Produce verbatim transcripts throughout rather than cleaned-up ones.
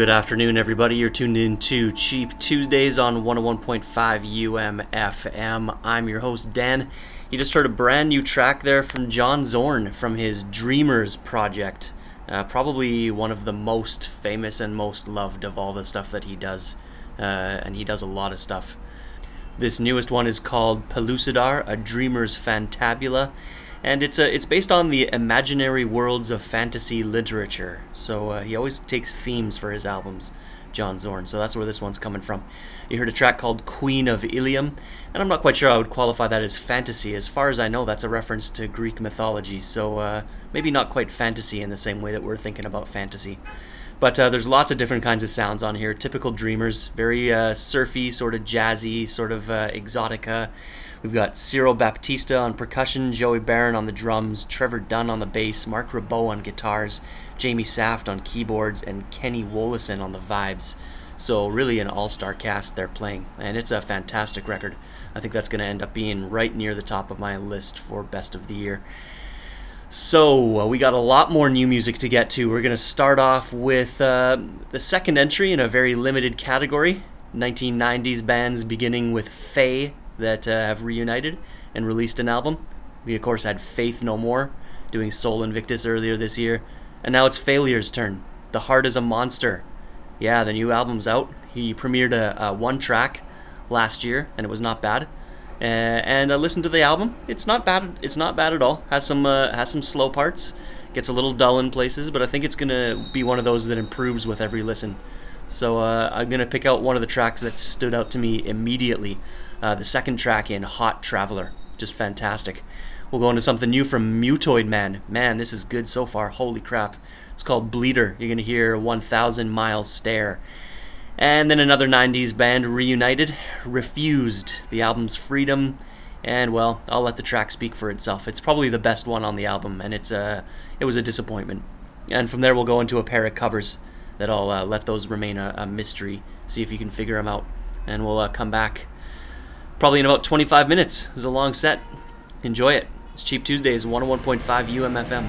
Good afternoon, everybody. You're tuned in to Cheap Tuesdays on one oh one point five U M F M. I'm your host, Dan. You just heard a brand new track there from John Zorn from his Dreamers project. Uh, probably one of the most famous and most loved of all the stuff that he does. Uh, and he does a lot of stuff. This newest one is called Pellucidar, a Dreamer's Fantabula. And it's a, it's based on the imaginary worlds of fantasy literature. So uh, he always takes themes for his albums, John Zorn. So that's where this one's coming from. You heard a track called Queen of Ilium. And I'm not quite sure I would qualify that as fantasy. As far as I know, that's a reference to Greek mythology. So uh, maybe not quite fantasy in the same way that we're thinking about fantasy. But uh, there's lots of different kinds of sounds on here. Typical Dreamers, very uh, surfy, sort of jazzy, sort of uh, exotica. We've got Cyril Baptista on percussion, Joey Baron on the drums, Trevor Dunn on the bass, Mark Ribot on guitars, Jamie Saft on keyboards, and Kenny Wollesen on the vibes. So really an all-star cast they're playing, and it's a fantastic record. I think that's going to end up being right near the top of my list for best of the year. So, uh, we got a lot more new music to get to. We're going to start off with uh, the second entry in a very limited category, nineteen nineties bands beginning with Faye, that uh, have reunited and released an album. We, of course, had Faith No More doing Soul Invictus earlier this year. And now it's Failure's turn. The Heart is a Monster. Yeah, the new album's out. He premiered a, a one track last year, and it was not bad. Uh, and I listened to the album. It's not bad. It's not bad at all. Has some uh, has some slow parts. Gets a little dull in places, but I think it's going to be one of those that improves with every listen. So uh, I'm going to pick out one of the tracks that stood out to me immediately. Uh, the second track in Hot Traveler. Just fantastic. We'll go into something new from Mutoid Man. Man, this is good so far. Holy crap. It's called Bleeder. You're going to hear one thousand Mile Stare. And then another nineties band reunited. Refused. The album's Freedom. And, well, I'll let the track speak for itself. It's probably the best one on the album, and it's uh, it was a disappointment. And from there we'll go into a pair of covers that I'll uh, let those remain a, a mystery. See if you can figure them out. And we'll uh, come back probably in about twenty-five minutes. It's a long set. Enjoy it. It's Cheap Tuesdays, one oh one point five U M F M.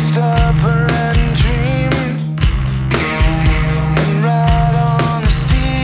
Suffer and dream and ride on the steel.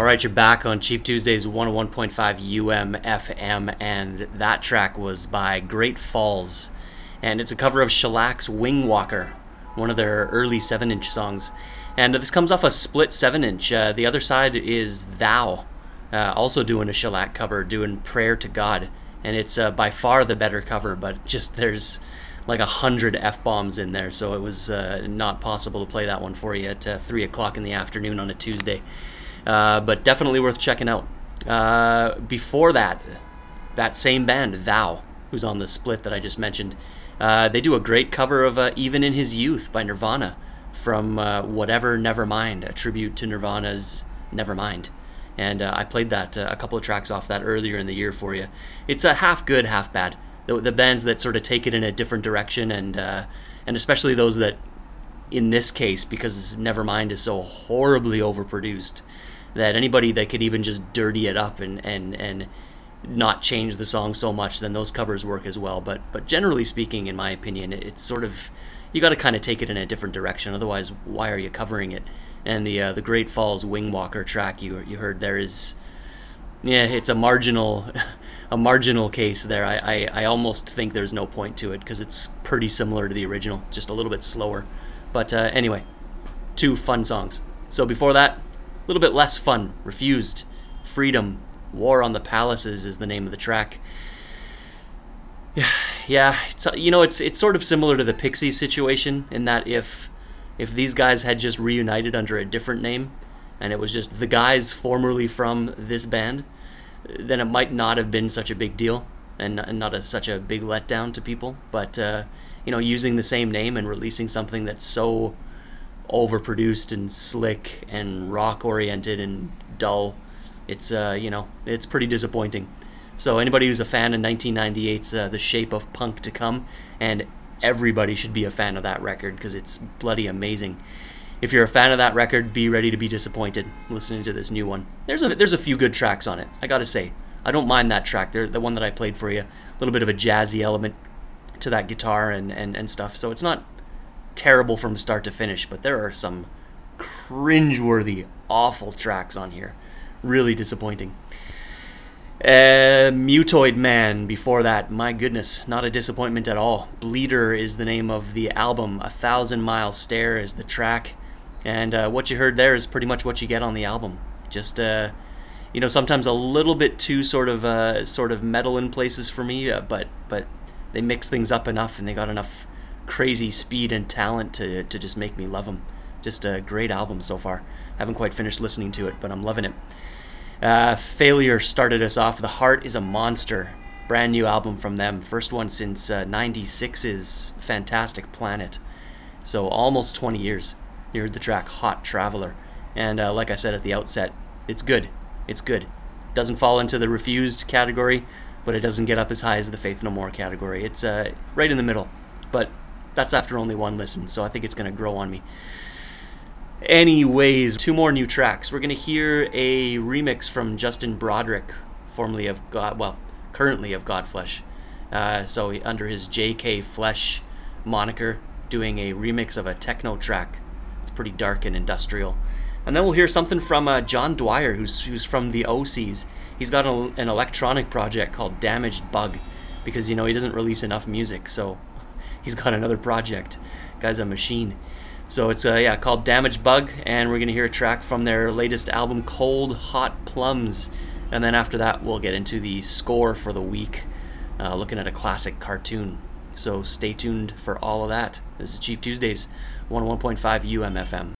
All right, you're back on Cheap Tuesdays one oh one point five U M F M, and that track was by Great Falls, and it's a cover of Shellac's Wing Walker, one of their early seven inch songs. And this comes off a split seven inch. Uh, the other side is Thou, uh, also doing a Shellac cover, doing Prayer to God, and it's uh, by far the better cover, but just there's like a hundred F-bombs in there, so it was uh, not possible to play that one for you at uh, three o'clock in the afternoon on a Tuesday. Uh, but definitely worth checking out. Uh, before that, that same band, Thou, who's on the split that I just mentioned, uh, they do a great cover of uh, Even in His Youth by Nirvana from uh, Whatever Nevermind, a tribute to Nirvana's Nevermind. And uh, I played that uh, a couple of tracks off that earlier in the year for you. It's a uh, half good, half bad. The, the bands that sort of take it in a different direction, and uh, and especially those that, in this case, because Nevermind is so horribly overproduced, that anybody that could even just dirty it up and, and, and not change the song so much, then those covers work as well. But but generally speaking, in my opinion, it's sort of, you got to kind of take it in a different direction. Otherwise, why are you covering it? And the uh, the Great Falls Wing Walker track you you heard there is, yeah, it's a marginal a marginal case there. I, I, I almost think there's no point to it because it's pretty similar to the original, just a little bit slower. But uh, anyway, two fun songs. So before that, a little bit less fun. Refused, Freedom, War on the Palaces is the name of the track. Yeah, yeah. It's, you know, it's it's sort of similar to the Pixies situation in that if if these guys had just reunited under a different name and it was just the guys formerly from this band, then it might not have been such a big deal and, and not a, such a big letdown to people. But uh, you know, using the same name and releasing something that's so overproduced and slick and rock oriented and dull, it's uh you know it's pretty disappointing. So anybody who's a fan of nineteen ninety-eight's uh, The Shape of Punk to Come, and everybody should be a fan of that record because it's bloody amazing. If you're a fan of that record, be ready to be disappointed listening to this new one. There's a there's a few good tracks on it, I gotta say. I don't mind that track. They're the one that I played for you, a little bit of a jazzy element to that guitar and and, and stuff, so it's not terrible from start to finish, but there are some cringeworthy, awful tracks on here. Really disappointing. Uh, Mutoid Man, before that, my goodness, not a disappointment at all. Bleeder is the name of the album. A Thousand Mile Stare is the track. And uh, what you heard there is pretty much what you get on the album. Just, uh, you know, sometimes a little bit too sort of uh, sort of metal in places for me, uh, but, but they mix things up enough and they got enough crazy speed and talent to to just make me love them. Just a great album so far. I haven't quite finished listening to it, but I'm loving it. Uh, Failure started us off. The Heart is a Monster. Brand new album from them. First one since uh, ninety-six's Fantastic Planet. So almost twenty years. You heard the track Hot Traveler. And uh, like I said at the outset, it's good. It's good. Doesn't fall into the Refused category, but it doesn't get up as high as the Faith No More category. It's uh, right in the middle. But that's after only one listen, so I think it's going to grow on me. Anyways, two more new tracks. We're going to hear a remix from Justin Broderick, formerly of God, well, currently of Godflesh. Uh, so under his J K Flesh moniker, doing a remix of a techno track. It's pretty dark and industrial. And then we'll hear something from uh, John Dwyer, who's who's from The Oh Sees. He's got a, an electronic project called Damaged Bug, because, you know, he doesn't release enough music, so he's got another project. Guy's a machine. So it's uh, yeah called Damaged Bug, and we're going to hear a track from their latest album, Cold Hot Plums. And then after that, we'll get into the score for the week, uh, looking at a classic cartoon. So stay tuned for all of that. This is Cheap Tuesdays, one oh one point five U M F M.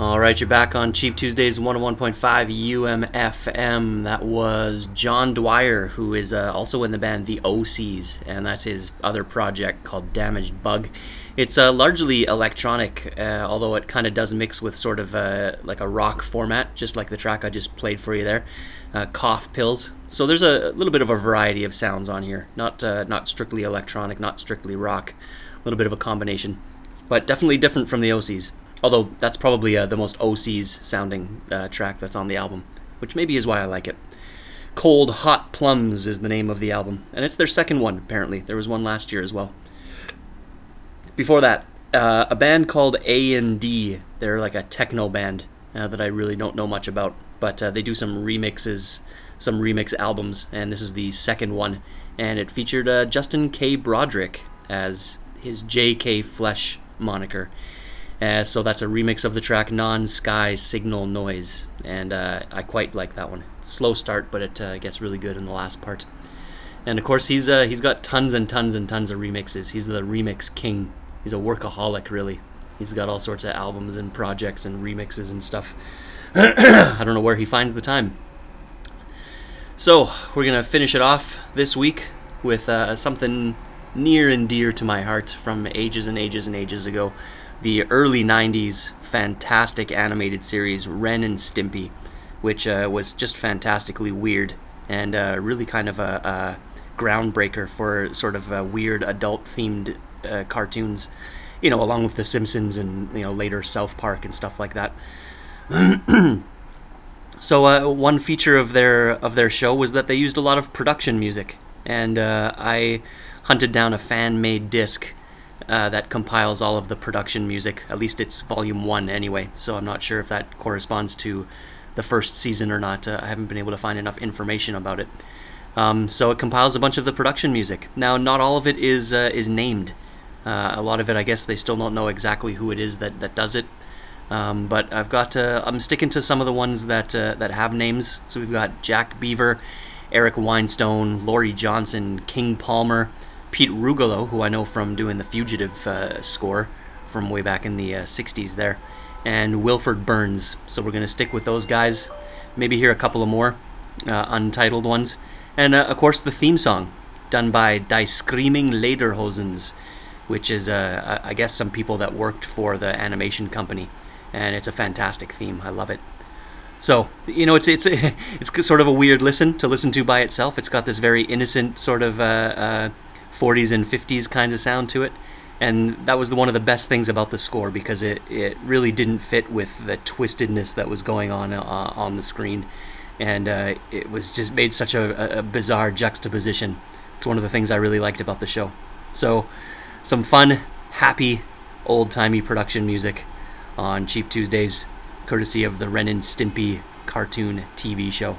All right, you're back on Cheap Tuesdays one oh one point five U M F M. That was John Dwyer, who is uh, also in the band The Oh Sees, and that's his other project called Damaged Bug. It's uh, largely electronic, uh, although it kind of does mix with sort of uh, like a rock format, just like the track I just played for you there, uh, Cough Pills. So there's a little bit of a variety of sounds on here, not uh, not strictly electronic, not strictly rock, a little bit of a combination, but definitely different from The Oh Sees. Although that's probably uh, the most O C's sounding uh, track that's on the album, which maybe is why I like it. Cold Hot Plums is the name of the album, and it's their second one, apparently. There was one last year as well. Before that, uh, a band called A and D. They're like a techno band uh, that I really don't know much about, but uh, they do some remixes, some remix albums, and this is the second one, and it featured uh, Justin K. Broderick as his J K Flesh moniker. Uh, so that's a remix of the track Non-Sky Signal Noise, and uh, I quite like that one. Slow start, but it uh, gets really good in the last part. And of course, he's uh, he's got tons and tons and tons of remixes. He's the remix king. He's a workaholic, really. He's got all sorts of albums and projects and remixes and stuff. I don't know where he finds the time. So we're going to finish it off this week with uh, something near and dear to my heart from ages and ages and ages ago. The early nineties fantastic animated series Ren and Stimpy, which uh, was just fantastically weird and uh, really kind of a, a groundbreaker for sort of uh, weird adult-themed uh, cartoons, you know, along with The Simpsons and, you know, later South Park and stuff like that. So uh, one feature of their of their show was that they used a lot of production music, and uh, I hunted down a fan-made disc Uh, that compiles all of the production music. At least it's volume one anyway, so I'm not sure if that corresponds to the first season or not. Uh, I haven't been able to find enough information about it. Um, so it compiles a bunch of the production music. Now, not all of it is uh, is named. Uh, a lot of it, I guess, they still don't know exactly who it is that, that does it. Um, but I've got to, I'm sticking to some of the ones that, uh, that have names. So we've got Jack Beaver, Eric Weinstone, Laurie Johnson, King Palmer, Pete Rugolo, who I know from doing the Fugitive uh, score from way back in the uh, sixties there, and Wilford Burns. So we're going to stick with those guys, maybe hear a couple of more uh, untitled ones. And, uh, of course, the theme song, done by Die Screaming Lederhosens, which is, uh, I guess, some people that worked for the animation company. And it's a fantastic theme. I love it. So, you know, it's it's it's sort of a weird listen to listen to by itself. It's got this very innocent sort of... Uh, uh, forties and fifties kind of sound to it, and that was the, one of the best things about the score, because it, it really didn't fit with the twistedness that was going on uh, on the screen, and uh, it was just made such a, a bizarre juxtaposition. It's one of the things I really liked about the show. So some fun, happy, old-timey production music on Cheap Tuesdays, courtesy of the Ren and Stimpy cartoon T V show.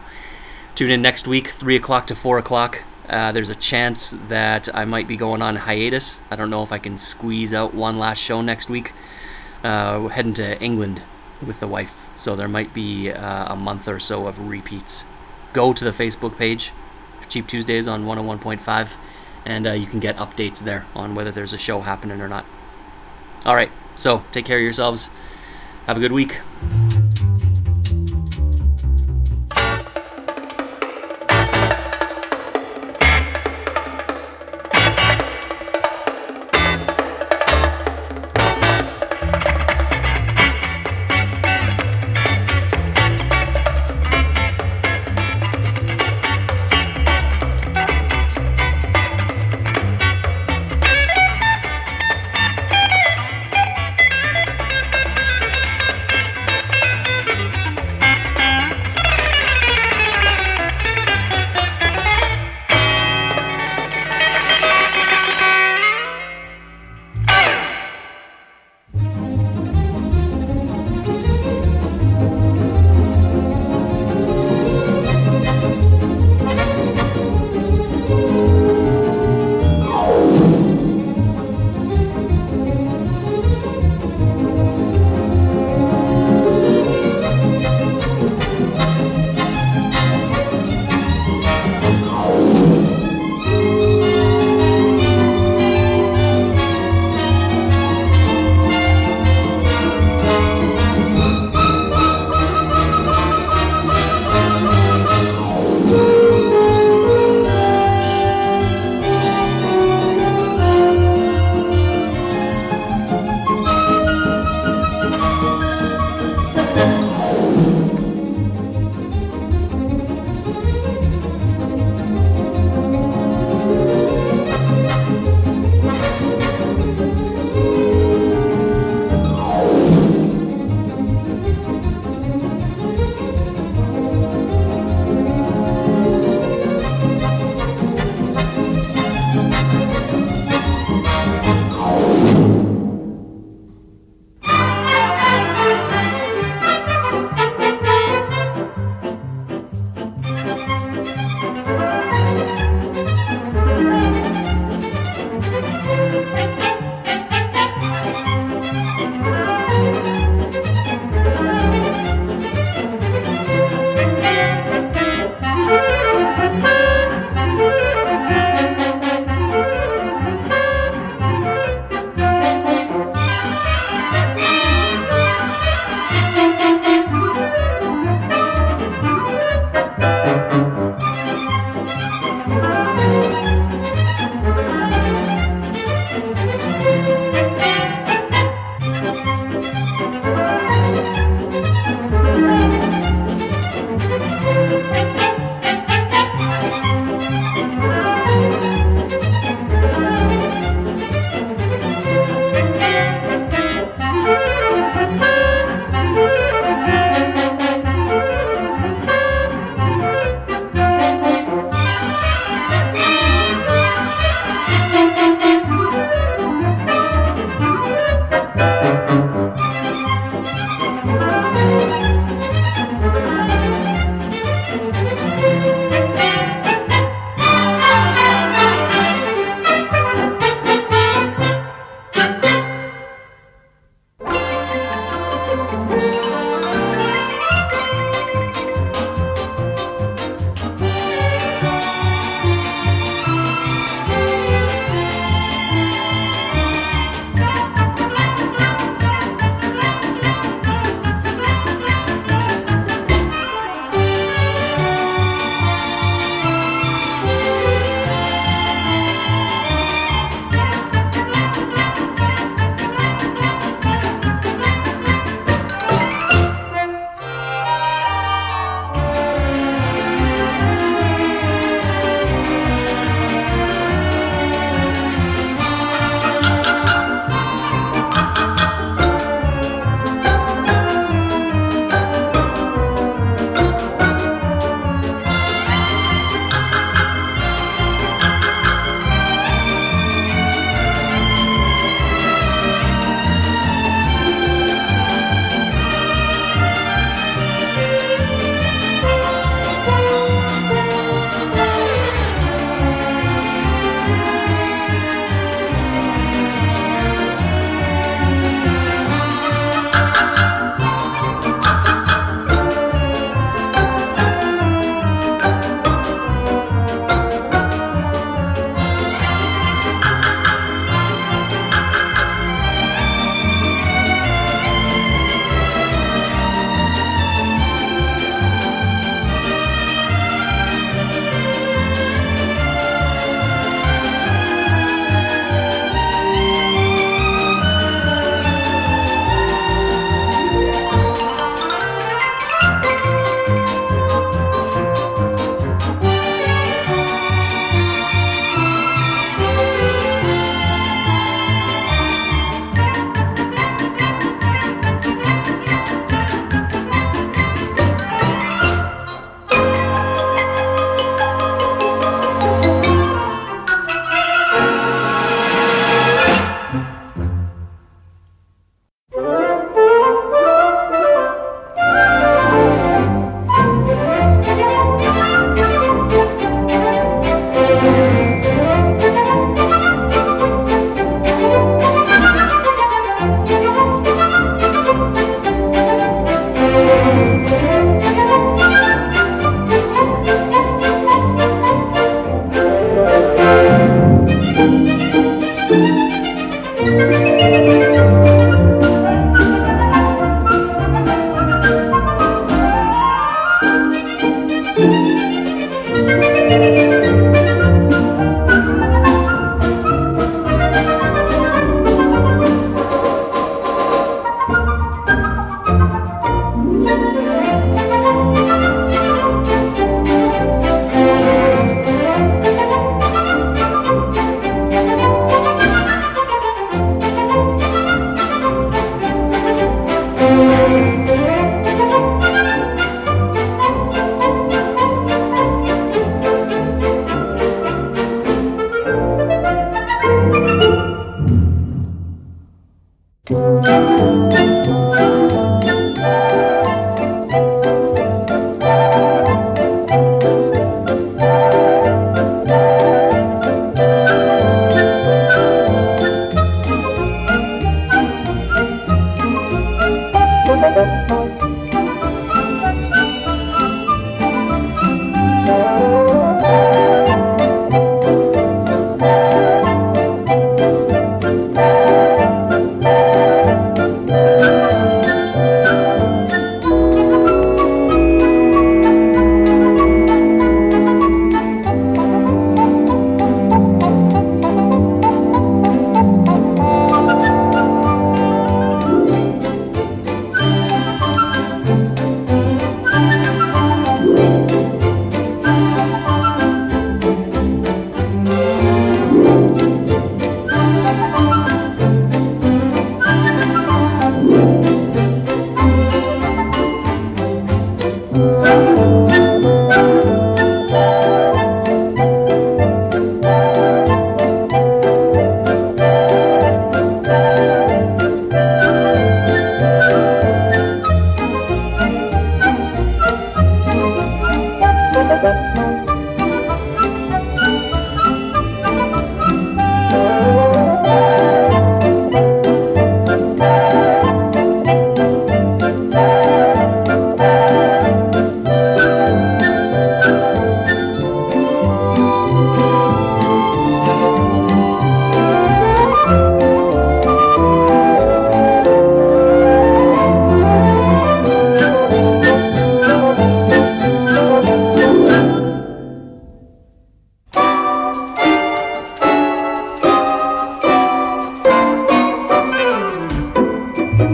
Tune in next week, three o'clock to four o'clock. Uh, there's a chance that I might be going on hiatus. I don't know if I can squeeze out one last show next week. Uh, we're heading to England with the wife, so there might be uh, a month or so of repeats. Go to the Facebook page, Cheap Tuesdays on one oh one point five, and uh, you can get updates there on whether there's a show happening or not. All right, so take care of yourselves. Have a good week.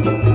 Thank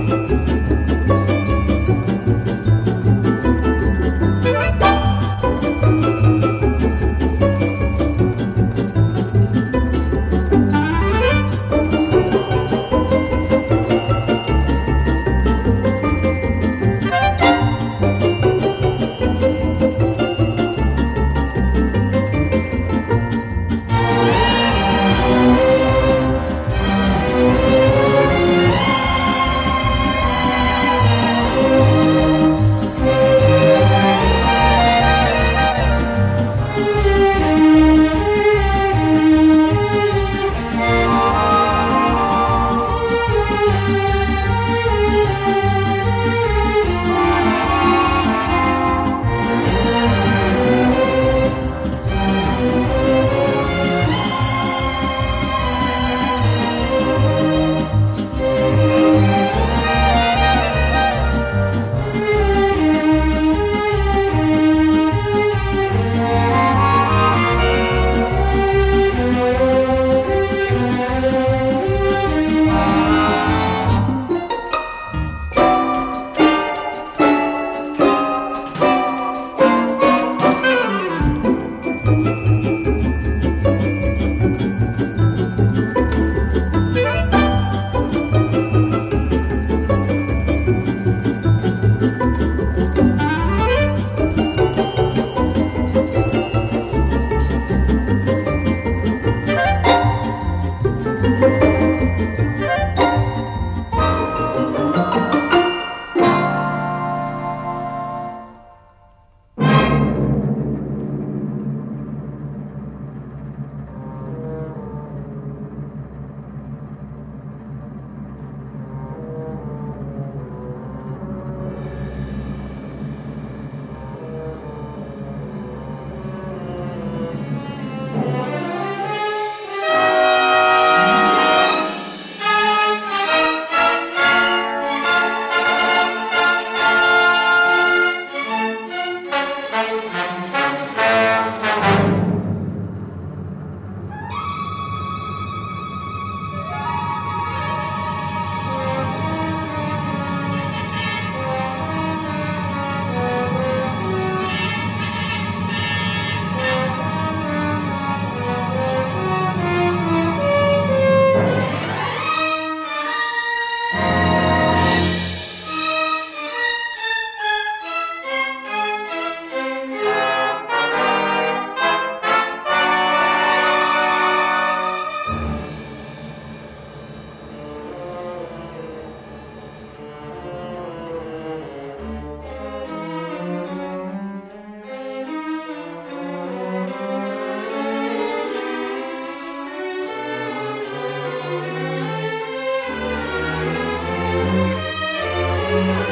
you.